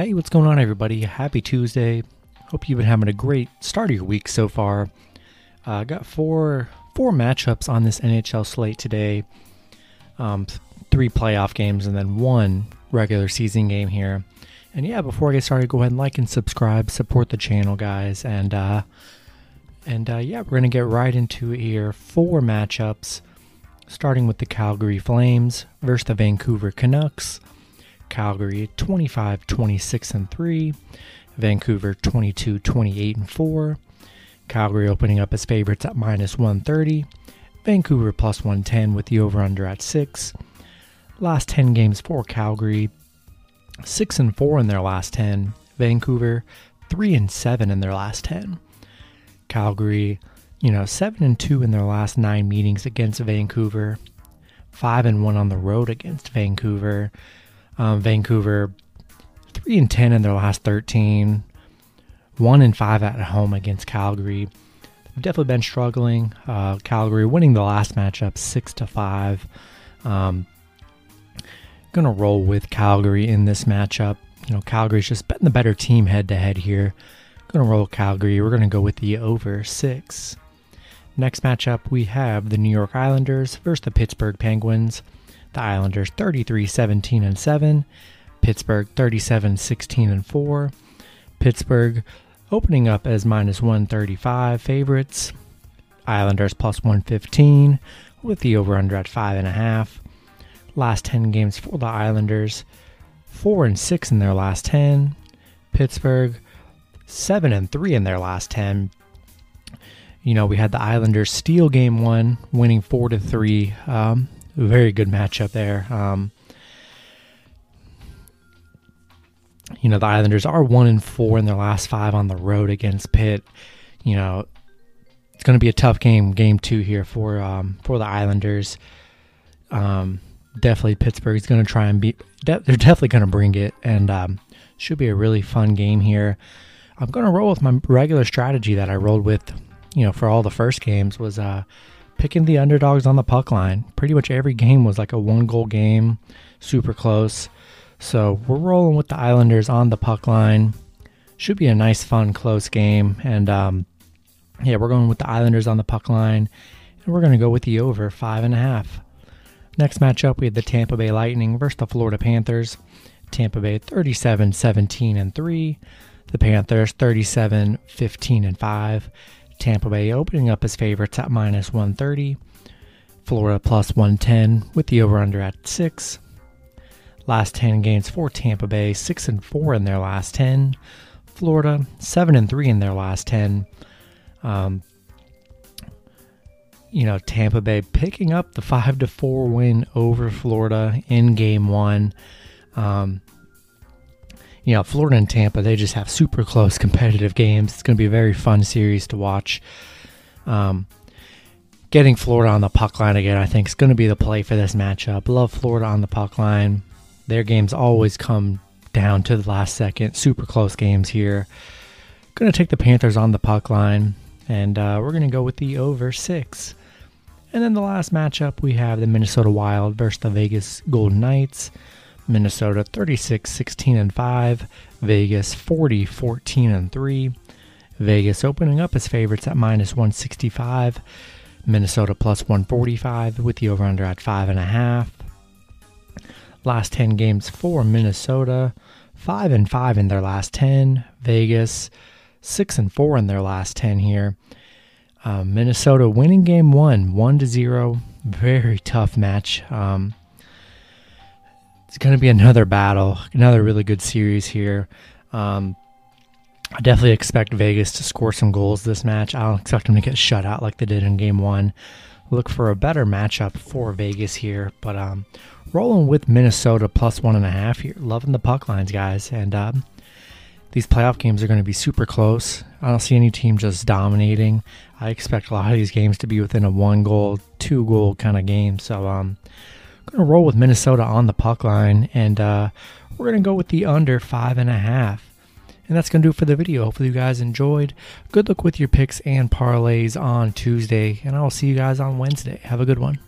Hey, what's going on, everybody? Happy Tuesday. Hope you've been having a great start of your week so far. I got four matchups on this NHL slate today. Three playoff games and then one regular season game here. And yeah, before I get started, go ahead and like and subscribe, support the channel, guys. And yeah, we're gonna get right into it here. Four matchups, starting with the Calgary Flames versus the Vancouver Canucks. Calgary 25-26-3, Vancouver 22-28-4. Calgary opening up as favorites at -130, Vancouver +110 with the over-under at 6. Last 10 games for Calgary, 6-4 in their last 10. Vancouver 3-7 in their last 10. Calgary, 7-2 in their last 9 meetings against Vancouver, 5-1 on the road against Vancouver. Vancouver 3-10 in their last 13, 1-5 at home against Calgary. They've definitely been struggling. Calgary winning the last matchup 6-5. Gonna roll with Calgary in this matchup. Calgary's just been the better team head to head here. Gonna roll Calgary. We're gonna go with the over 6. Next matchup, we have the New York Islanders versus the Pittsburgh Penguins. The Islanders 33-17-7, Pittsburgh 37-16-4. Pittsburgh opening up as -135 favorites. Islanders +115 with the over/under at 5.5. Last 10 games for the Islanders, 4-6 in their last 10. Pittsburgh 7-3 in their last 10. We had the Islanders steal game 1, winning 4-3. Very good matchup there. The Islanders are 1-4 in their last 5 on the road against Pitt. It's going to be a tough game 2 here for the Islanders. Definitely Pittsburgh's going to try and beat. They're definitely going to bring it, and should be a really fun game here. I'm going to roll with my regular strategy that I rolled with, for all the first games was picking the underdogs on the puck line. Pretty much every game was like a 1-goal game, super close. So we're rolling with the Islanders on the puck line. Should be a nice, fun, close game. And yeah, we're going with the Islanders on the puck line. And we're going to go with the over 5.5. Next matchup, we had the Tampa Bay Lightning versus the Florida Panthers. Tampa Bay 37-17-3. The Panthers 37-15-5. Tampa Bay opening up as favorites at -130. Florida +110 with the over-under at 6. Last 10 games for Tampa Bay, 6-4 in their last 10. Florida, 7-3 in their last 10. Tampa Bay picking up the 5-4 win over Florida in game 1. Florida and Tampa, they just have super close competitive games. It's going to be a very fun series to watch. Getting Florida on the puck line again, I think, is going to be the play for this matchup. Love Florida on the puck line. Their games always come down to the last second. Super close games here. Going to take the Panthers on the puck line, and we're going to go with the over 6. And then the last matchup, we have the Minnesota Wild versus the Vegas Golden Knights. Minnesota 36-16-5, Vegas 40-14-3. Vegas opening up as favorites at -165, Minnesota +145 with the over-under at 5.5. Last 10 games for Minnesota, 5-5 in their last 10. Vegas 6-4 in their last 10 here. Minnesota winning game 1-0. Very tough match. It's going to be another battle, another really good series here. I definitely expect Vegas to score some goals this match. I don't expect them to get shut out like they did in game 1. Look for a better matchup for Vegas here, but rolling with Minnesota +1.5 here. Loving the puck lines, guys, and these playoff games are going to be super close. I don't see any team just dominating. I expect a lot of these games to be within a 1-goal, 2-goal kind of game, so going to roll with Minnesota on the puck line, and we're going to go with the under 5.5. And that's going to do it for the video. Hopefully you guys enjoyed. Good luck with your picks and parlays on Tuesday, and I'll see you guys on Wednesday. Have a good one.